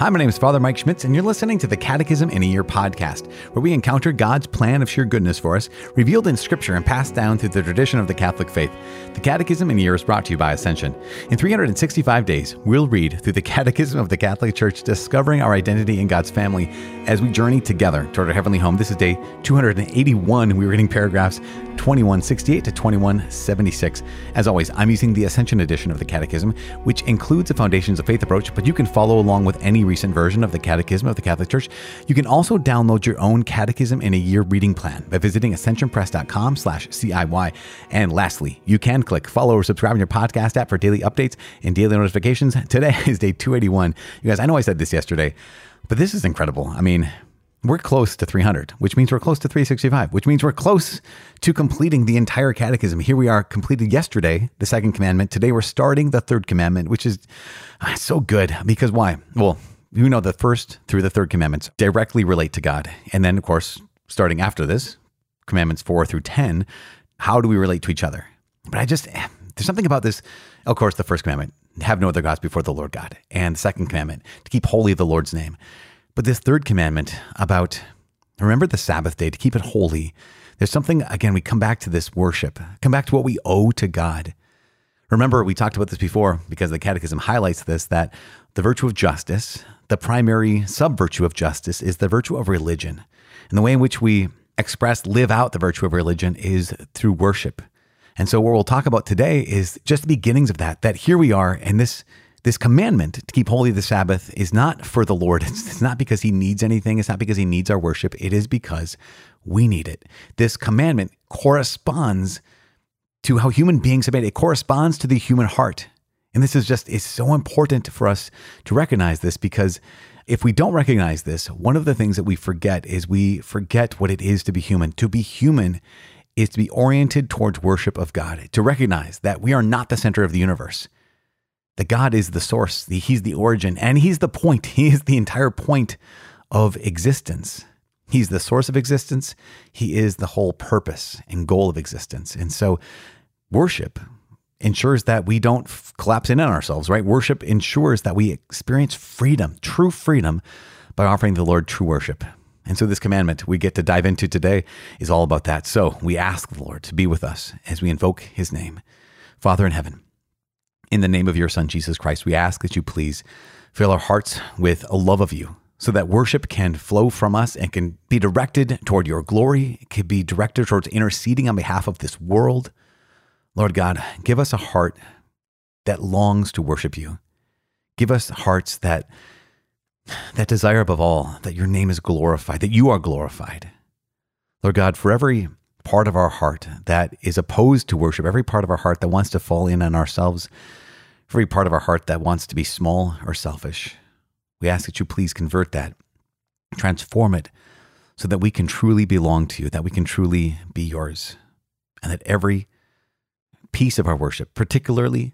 Hi, my name is Father Mike Schmitz, and you're listening to the Catechism in a Year podcast, where we encounter God's plan of sheer goodness for us, revealed in Scripture and passed down through the tradition of the Catholic faith. The Catechism in a Year is brought to you by Ascension. In 365 days, we'll read through the Catechism of the Catholic Church, discovering our identity in God's family as we journey together toward our heavenly home. This is day 281. We're reading paragraphs 2168 to 2176. As always, I'm using the Ascension edition of the Catechism, which includes the Foundations of Faith approach, but you can follow along with any recent version of the Catechism of the Catholic Church. You can also download your own Catechism in a Year reading plan by visiting ascensionpress.com/ciy. And lastly, you can click follow or subscribe on your podcast app for daily updates and daily notifications. Today is day 281. You guys, I know I said this yesterday, but this is incredible. I mean, we're close to 300, which means we're close to 365, which means we're close to completing the entire Catechism. Here we are, completed yesterday, the second commandment. Today, we're starting the third commandment, which is so good because why? Well, you know, the first through the third commandments directly relate to God. And then, of course, starting after this, commandments 4 through 10, how do we relate to each other? But there's something about this. Of course, the first commandment, have no other gods before the Lord God. And the second commandment, to keep holy the Lord's name. But this third commandment about, remember the Sabbath day, to keep it holy. There's something, again, we come back to this worship, come back to what we owe to God. Remember, we talked about this before because the Catechism highlights this, that the virtue of justice, the primary sub-virtue of justice is the virtue of religion. And the way in which we express, live out the virtue of religion is through worship. And so what we'll talk about today is just the beginnings of that here we are, and this commandment to keep holy the Sabbath is not for the Lord. It's not because he needs anything. It's not because he needs our worship. It is because we need it. This commandment corresponds to how human beings have made it. It corresponds to the human heart. And this is just, it's so important for us to recognize this, because if we don't recognize this, one of the things that we forget is we forget what it is to be human. To be human is to be oriented towards worship of God, to recognize that we are not the center of the universe. That God is the source, he's the origin, and he's the point. He is the entire point of existence. He's the source of existence. He is the whole purpose and goal of existence. And so worship ensures that we don't collapse in on ourselves, right? Worship ensures that we experience freedom, true freedom, by offering the Lord true worship. And so this commandment we get to dive into today is all about that. So we ask the Lord to be with us as we invoke his name. Father in heaven, in the name of your Son, Jesus Christ, we ask that you please fill our hearts with a love of you so that worship can flow from us and can be directed toward your glory. It can be directed towards interceding on behalf of this world. Lord God, give us a heart that longs to worship you. Give us hearts that desire above all that your name is glorified, that you are glorified. Lord God, for every part of our heart that is opposed to worship, every part of our heart that wants to fall in on ourselves, every part of our heart that wants to be small or selfish, we ask that you please convert that, transform it, so that we can truly belong to you, that we can truly be yours, and that every piece of our worship, particularly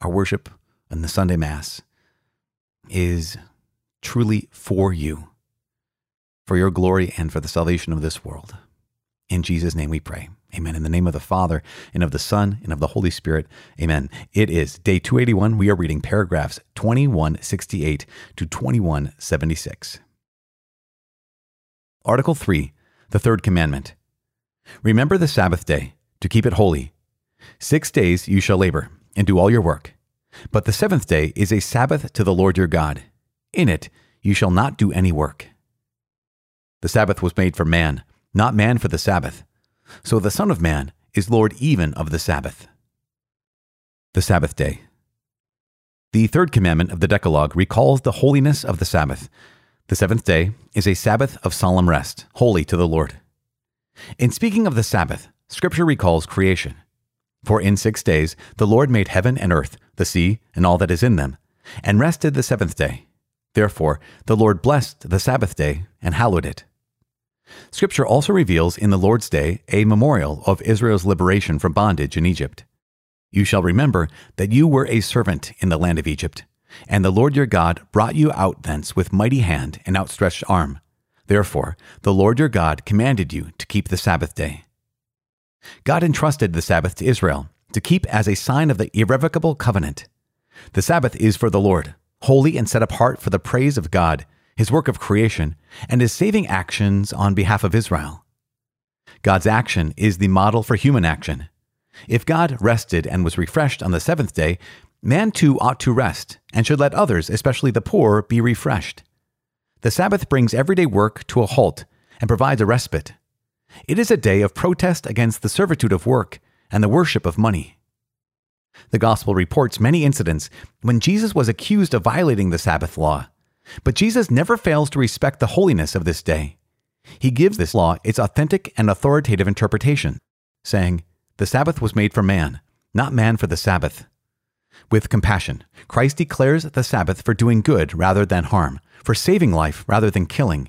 our worship in the Sunday Mass, is truly for you, for your glory and for the salvation of this world. In Jesus' name we pray. Amen. In the name of the Father, and of the Son, and of the Holy Spirit. Amen. It is day 281. We are reading paragraphs 2168 to 2176. Article 3, the third commandment. Remember the Sabbath day, to keep it holy. 6 days you shall labor, and do all your work. But the seventh day is a Sabbath to the Lord your God. In it you shall not do any work. The Sabbath was made for man, not man for the Sabbath. So the Son of Man is Lord even of the Sabbath. The Sabbath day. The third commandment of the Decalogue recalls the holiness of the Sabbath. The seventh day is a Sabbath of solemn rest, holy to the Lord. In speaking of the Sabbath, Scripture recalls creation. For in 6 days the Lord made heaven and earth, the sea, and all that is in them, and rested the seventh day. Therefore the Lord blessed the Sabbath day and hallowed it. Scripture also reveals in the Lord's Day a memorial of Israel's liberation from bondage in Egypt. You shall remember that you were a servant in the land of Egypt, and the Lord your God brought you out thence with mighty hand and outstretched arm. Therefore, the Lord your God commanded you to keep the Sabbath day. God entrusted the Sabbath to Israel to keep as a sign of the irrevocable covenant. The Sabbath is for the Lord, holy and set apart for the praise of God, his work of creation, and his saving actions on behalf of Israel. God's action is the model for human action. If God rested and was refreshed on the seventh day, man too ought to rest and should let others, especially the poor, be refreshed. The Sabbath brings everyday work to a halt and provides a respite. It is a day of protest against the servitude of work and the worship of money. The Gospel reports many incidents when Jesus was accused of violating the Sabbath law, but Jesus never fails to respect the holiness of this day. He gives this law its authentic and authoritative interpretation, saying, "The Sabbath was made for man, not man for the Sabbath." With compassion, Christ declares the Sabbath for doing good rather than harm, for saving life rather than killing.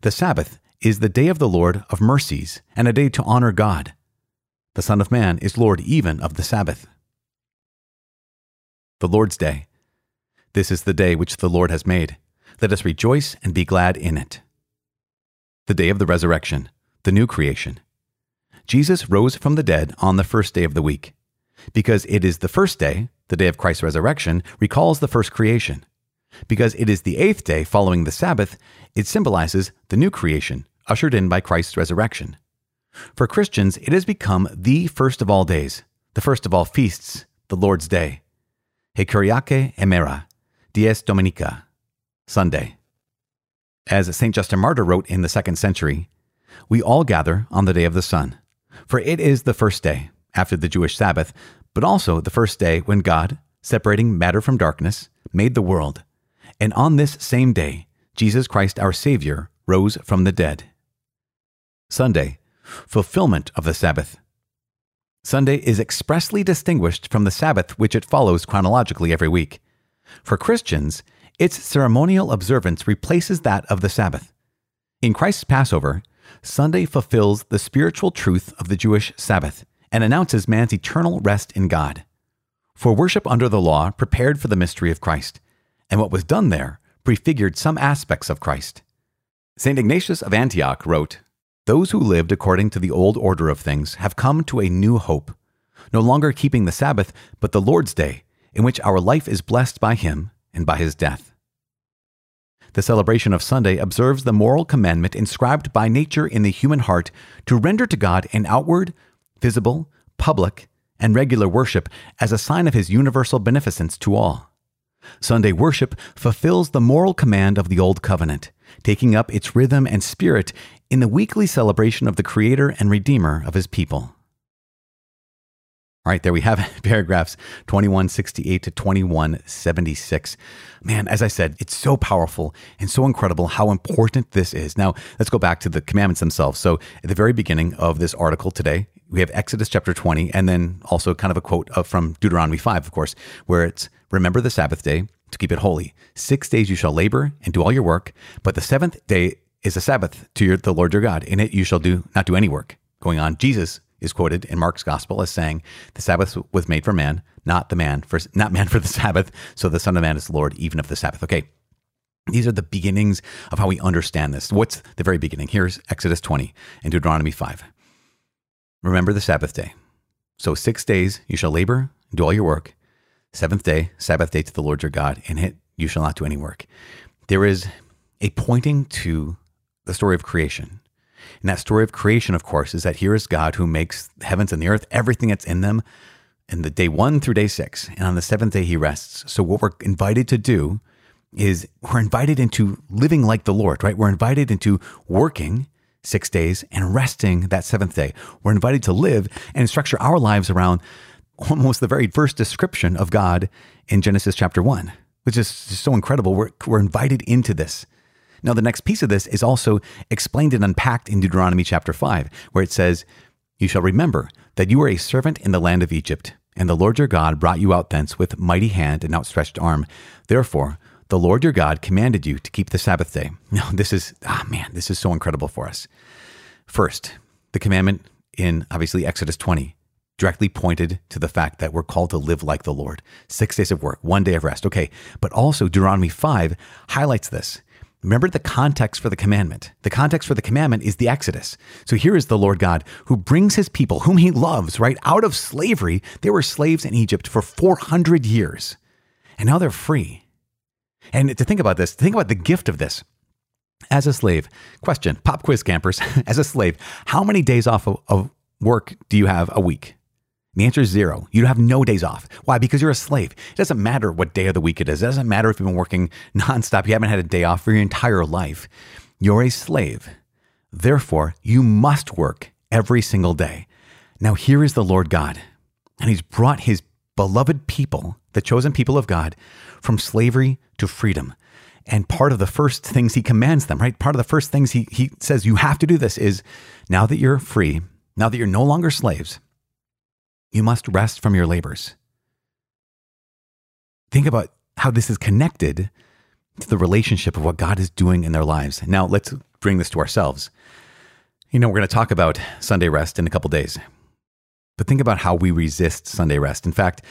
The Sabbath is the day of the Lord of mercies and a day to honor God. The Son of Man is Lord even of the Sabbath. The Lord's Day. This is the day which the Lord has made. Let us rejoice and be glad in it. The day of the resurrection, the new creation. Jesus rose from the dead on the first day of the week. Because it is the first day, the day of Christ's resurrection recalls the first creation. Because it is the eighth day following the Sabbath, it symbolizes the new creation, ushered in by Christ's resurrection. For Christians, it has become the first of all days, the first of all feasts, the Lord's Day. Kyriake Emera, Dies Dominica, Sunday. As St. Justin Martyr wrote in the 2nd century, "We all gather on the day of the sun, for it is the first day, after the Jewish Sabbath, but also the first day when God, separating matter from darkness, made the world. And on this same day, Jesus Christ our Savior rose from the dead." Sunday, fulfillment of the Sabbath. Sunday is expressly distinguished from the Sabbath which it follows chronologically every week. For Christians, its ceremonial observance replaces that of the Sabbath. In Christ's Passover, Sunday fulfills the spiritual truth of the Jewish Sabbath and announces man's eternal rest in God. For worship under the law prepared for the mystery of Christ, and what was done there prefigured some aspects of Christ. St. Ignatius of Antioch wrote, "Those who lived according to the old order of things have come to a new hope, no longer keeping the Sabbath, but the Lord's Day, in which our life is blessed by him and by his death." The celebration of Sunday observes the moral commandment inscribed by nature in the human heart to render to God an outward, visible, public, and regular worship as a sign of his universal beneficence to all. Sunday worship fulfills the moral command of the Old Covenant, taking up its rhythm and spirit in the weekly celebration of the Creator and Redeemer of his people. All right, there we have it, paragraphs 2168 to 2176. Man, as I said, it's so powerful and so incredible how important this is. Now, let's go back to the commandments themselves. So at the very beginning of this article today, we have Exodus chapter 20, and then also kind of a quote from Deuteronomy 5, of course, where it's, "Remember the Sabbath day to keep it holy. 6 days you shall labor and do all your work, but the seventh day is a Sabbath to the Lord your God. In it you shall not do any work." Going on, Jesus is quoted in Mark's gospel as saying, "The Sabbath was made for man, not man for the Sabbath. So the Son of Man is Lord even of the Sabbath." Okay, these are the beginnings of how we understand this. What's the very beginning? Here's Exodus 20 and Deuteronomy 5. "Remember the Sabbath day. So 6 days you shall labor and do all your work. Seventh day, Sabbath day to the Lord your God, in it you shall not do any work." There is a pointing to the story of creation. And that story of creation, of course, is that here is God who makes the heavens and the earth, everything that's in them, in the day 1 through day 6. And on the seventh day, he rests. So what we're invited to do is we're invited into living like the Lord, right? We're invited into working 6 days and resting that seventh day. We're invited to live and structure our lives around almost the very first description of God in Genesis chapter 1, which is so incredible. We're invited into this. Now, the next piece of this is also explained and unpacked in Deuteronomy chapter 5, where it says, "You shall remember that you were a servant in the land of Egypt, and the Lord your God brought you out thence with mighty hand and outstretched arm. Therefore, the Lord your God commanded you to keep the Sabbath day." Now, this is so incredible for us. First, the commandment in, obviously, Exodus 20, directly pointed to the fact that we're called to live like the Lord. 6 days of work, 1 day of rest. Okay, but also Deuteronomy 5 highlights this. Remember the context for the commandment. The context for the commandment is the Exodus. So here is the Lord God who brings his people, whom he loves, right, out of slavery. They were slaves in Egypt for 400 years, and now they're free. And to think about this, think about the gift of this. As a slave, question, pop quiz campers, as a slave, how many days off of work do you have a week? The answer is zero. You have no days off. Why? Because you're a slave. It doesn't matter what day of the week it is. It doesn't matter if you've been working nonstop. You haven't had a day off for your entire life. You're a slave. Therefore, you must work every single day. Now, here is the Lord God, and he's brought his beloved people, the chosen people of God, from slavery to freedom. And part of the first things he commands them, right? Part of the first things he says you have to do this is, now that you're free, now that you're no longer slaves, you must rest from your labors. Think about how this is connected to the relationship of what God is doing in their lives. Now, let's bring this to ourselves. You know, we're going to talk about Sunday rest in a couple days, but think about how we resist Sunday rest. In fact,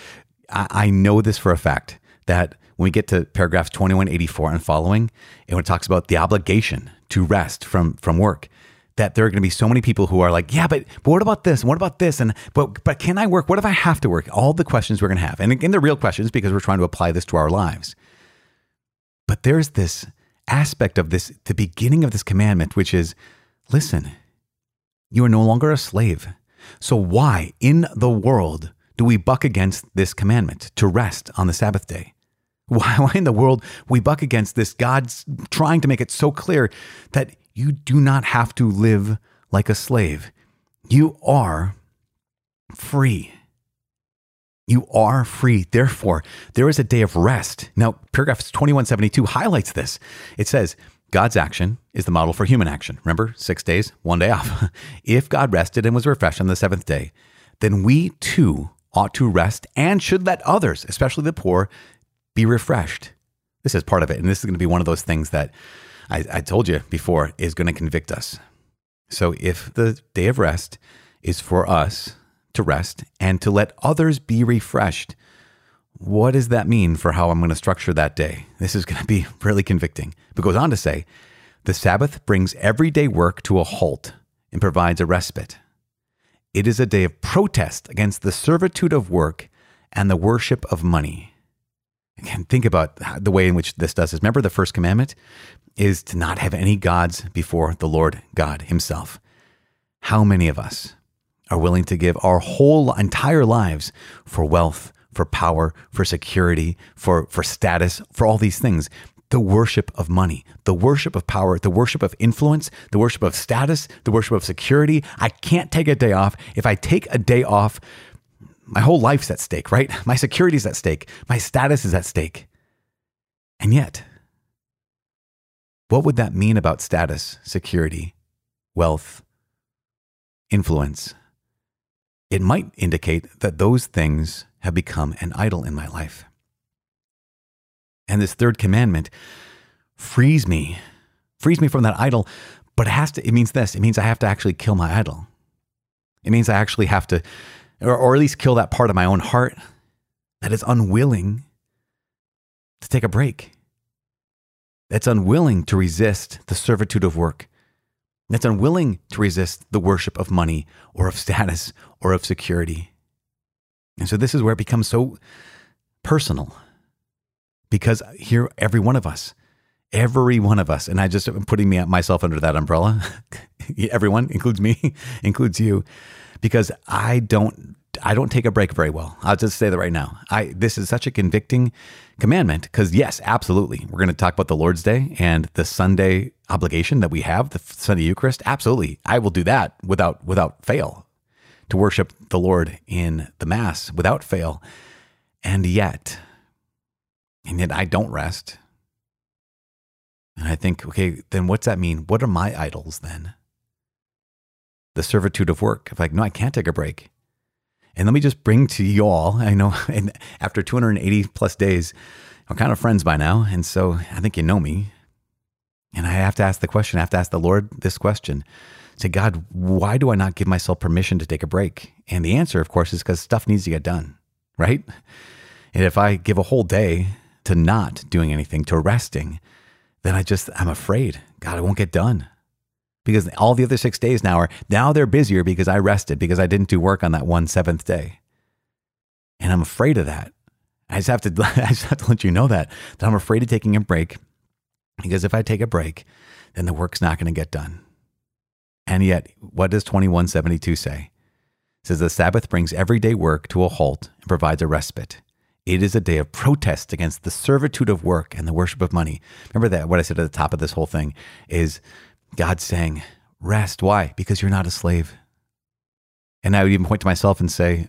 I know this for a fact, that when we get to paragraphs 2184 and following, and when it talks about the obligation to rest from work, that there are going to be so many people who are like, yeah, but what about this? And what about this? And but can I work? What if I have to work? All the questions we're going to have. And again, they're real questions because we're trying to apply this to our lives. But there's this aspect of this, the beginning of this commandment, which is, listen, you are no longer a slave. So why in the world do we buck against this commandment to rest on the Sabbath day? Why in the world we buck against this? God's trying to make it so clear that you do not have to live like a slave. You are free. You are free. Therefore, there is a day of rest. Now, paragraph 2172 highlights this. It says, God's action is the model for human action. Remember, 6 days, one day off. If God rested and was refreshed on the seventh day, then we too ought to rest and should let others, especially the poor, be refreshed. This is part of it. And this is going to be one of those things that I told you before is going to convict us. So if the day of rest is for us to rest and to let others be refreshed, what does that mean for how I'm going to structure that day? This is going to be really convicting. But goes on to say, the Sabbath brings everyday work to a halt and provides a respite. It is a day of protest against the servitude of work and the worship of money. Again, think about the way in which this does this. Remember, the first commandment is to not have any gods before the Lord God himself. How many of us are willing to give our whole entire lives for wealth, for power, for security, for status, for all these things? The worship of money, the worship of power, the worship of influence, the worship of status, the worship of security. I can't take a day off. If I take a day off, my whole life's at stake, right? My security is at stake. My status is at stake. And yet, what would that mean about status, security, wealth, influence? It might indicate that those things have become an idol in my life. And this third commandment frees me from that idol, but it means I have to actually kill my idol. It means I actually have to, or at least kill that part of my own heart that is unwilling to take a break, that's unwilling to resist the servitude of work, that's unwilling to resist the worship of money or of status or of security. And so this is where it becomes so personal, because here, every one of us, and I just am putting myself under that umbrella, everyone includes me, includes you, because I don't take a break very well. I'll just say that right now. This is such a convicting commandment, because yes, absolutely. We're going to talk about the Lord's Day and the Sunday obligation that we have, the Sunday Eucharist. Absolutely. I will do that without fail, to worship the Lord in the Mass without fail. And yet I don't rest. And I think, okay, then what's that mean? What are my idols then? The servitude of work. I'm like, no, I can't take a break. And let me just bring to you all, I know, and after 280 plus days, we're kind of friends by now. And so I think you know me. And I have to ask the Lord this question. Say, God, why do I not give myself permission to take a break? And the answer, of course, is because stuff needs to get done, right? And if I give a whole day to not doing anything, to resting, then I'm afraid, God, I won't get done. Because all the other 6 days now they're busier because I rested, because I didn't do work on that one seventh day. And I'm afraid of that. I just have to let you know that I'm afraid of taking a break, because if I take a break, then the work's not going to get done. And yet, what does 21:72 say? It says, the Sabbath brings everyday work to a halt and provides a respite. It is a day of protest against the servitude of work and the worship of money. Remember that what I said at the top of this whole thing is God saying, rest. Why? Because you're not a slave. And I would even point to myself and say,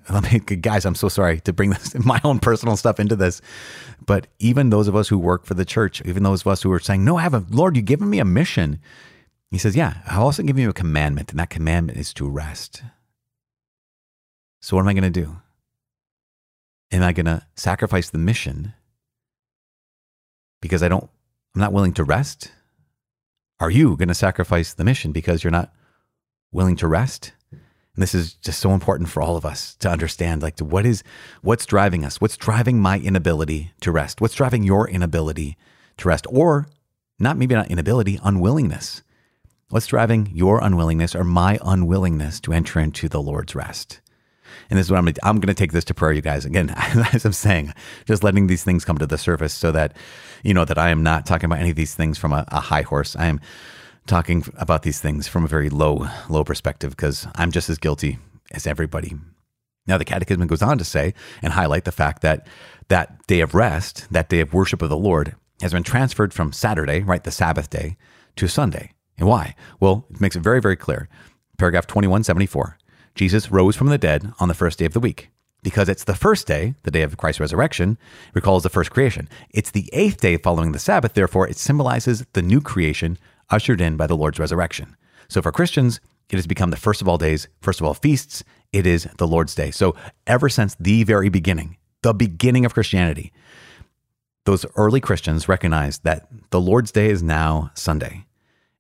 guys, I'm so sorry to bring this, my own personal stuff into this. But even those of us who work for the church, even those of us who are saying, no, Lord, you've given me a mission. He says, yeah, I've also given you a commandment, and that commandment is to rest. So what am I going to do? Am I going to sacrifice the mission because I'm not willing to rest? Are you going to sacrifice the mission because you're not willing to rest? And this is just so important for all of us to understand, like, what's driving us? What's driving my inability to rest? What's driving your inability to rest? Or maybe not inability, unwillingness. What's driving your unwillingness or my unwillingness to enter into the Lord's rest? And this is what I'm going to take this to prayer, you guys. Again, as I'm saying, just letting these things come to the surface so that, you know, that I am not talking about any of these things from a high horse. I am talking about these things from a very low perspective, because I'm just as guilty as everybody. Now, the Catechism goes on to say and highlight the fact that that day of rest, that day of worship of the Lord, has been transferred from Saturday, right, the Sabbath day, to Sunday. And why? Well, it makes it very, very clear. Paragraph 2174. Jesus rose from the dead on the first day of the week. Because it's the first day, the day of Christ's resurrection, recalls the first creation. It's the eighth day following the Sabbath, therefore it symbolizes the new creation ushered in by the Lord's resurrection. So for Christians, it has become the first of all days, first of all feasts. It is the Lord's day. So ever since the very beginning, of Christianity, those early Christians recognized that the Lord's day is now Sunday.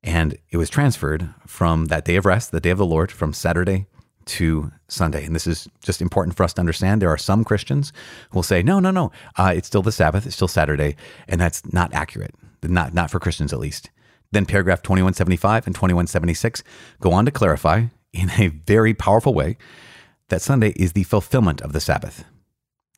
And it was transferred from that day of rest, the day of the Lord, from Saturday to Sunday. And this is just important for us to understand. There are some Christians who will say, no, it's still the Sabbath, it's still Saturday, and that's not accurate, not for Christians at least. Then paragraph 2175 and 2176 go on to clarify in a very powerful way that Sunday is the fulfillment of the Sabbath.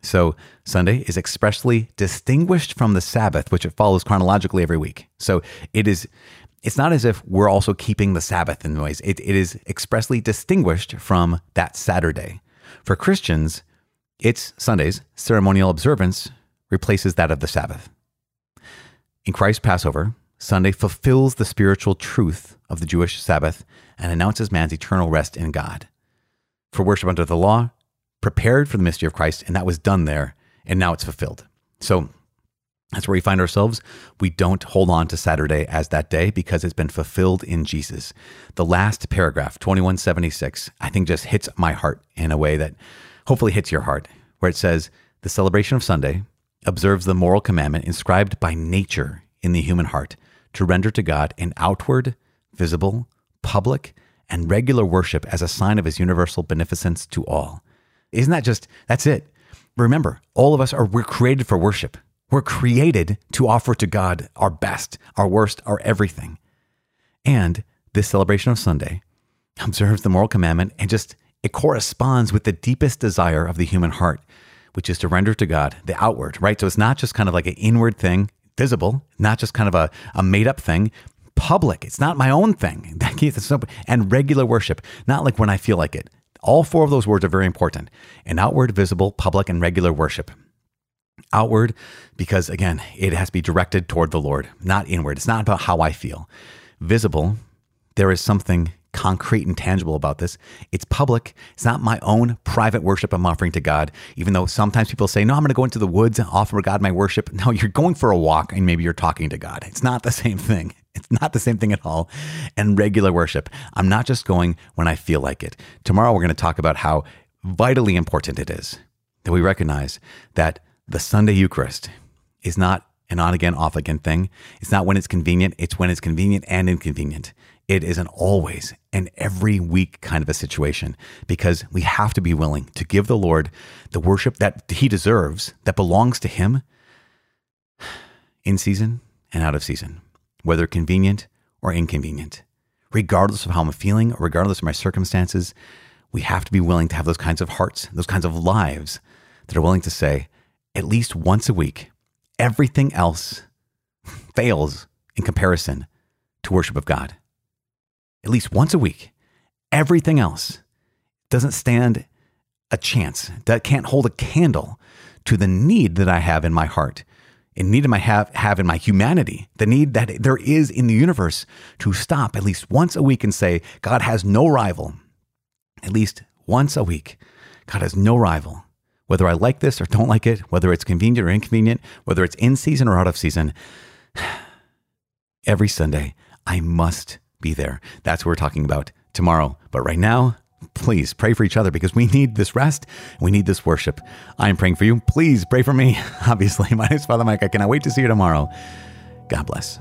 So Sunday is expressly distinguished from the Sabbath, which it follows chronologically every week. So it's not as if we're also keeping the Sabbath in ways. It is expressly distinguished from that Saturday. For Christians, it's Sunday's ceremonial observance replaces that of the Sabbath. In Christ's Passover, Sunday fulfills the spiritual truth of the Jewish Sabbath and announces man's eternal rest in God. For worship under the law, prepared for the mystery of Christ, and that was done there, and now it's fulfilled. So that's where we find ourselves. We don't hold on to Saturday as that day because it's been fulfilled in Jesus. The last paragraph, 2176, I think just hits my heart in a way that hopefully hits your heart, where it says, the celebration of Sunday observes the moral commandment inscribed by nature in the human heart to render to God an outward, visible, public, and regular worship as a sign of his universal beneficence to all. Isn't that just, that's it. Remember, all of us we're created for worship. We're created to offer to God our best, our worst, our everything. And this celebration of Sunday observes the moral commandment, and just, it corresponds with the deepest desire of the human heart, which is to render to God the outward, right? So it's not just kind of like an inward thing, visible, not just kind of a made up thing, public. It's not my own thing. And regular worship, not like when I feel like it. All four of those words are very important. An outward, visible, public, and regular worship. Outward, because again, it has to be directed toward the Lord, not inward. It's not about how I feel. Visible, there is something concrete and tangible about this. It's public. It's not my own private worship I'm offering to God, even though sometimes people say, no, I'm going to go into the woods and offer God my worship. No, you're going for a walk and maybe you're talking to God. It's not the same thing. It's not the same thing at all. And regular worship, I'm not just going when I feel like it. Tomorrow, we're going to talk about how vitally important it is that we recognize that the Sunday Eucharist is not an on-again, off-again thing. It's not when it's convenient. It's when it's convenient and inconvenient. It is an always and every week kind of a situation, because we have to be willing to give the Lord the worship that he deserves, that belongs to him, in season and out of season, whether convenient or inconvenient. Regardless of how I'm feeling, or regardless of my circumstances, we have to be willing to have those kinds of hearts, those kinds of lives that are willing to say, at least once a week, everything else fails in comparison to worship of God. At least once a week, everything else doesn't stand a chance, that can't hold a candle to the need that I have in my heart, and need I have in my humanity, the need that there is in the universe to stop at least once a week and say, God has no rival. At least once a week, God has no rival. Whether I like this or don't like it, whether it's convenient or inconvenient, whether it's in season or out of season, every Sunday, I must be there. That's what we're talking about tomorrow. But right now, please pray for each other because we need this rest. We need this worship. I'm praying for you. Please pray for me. Obviously, my name is Father Mike. I cannot wait to see you tomorrow. God bless.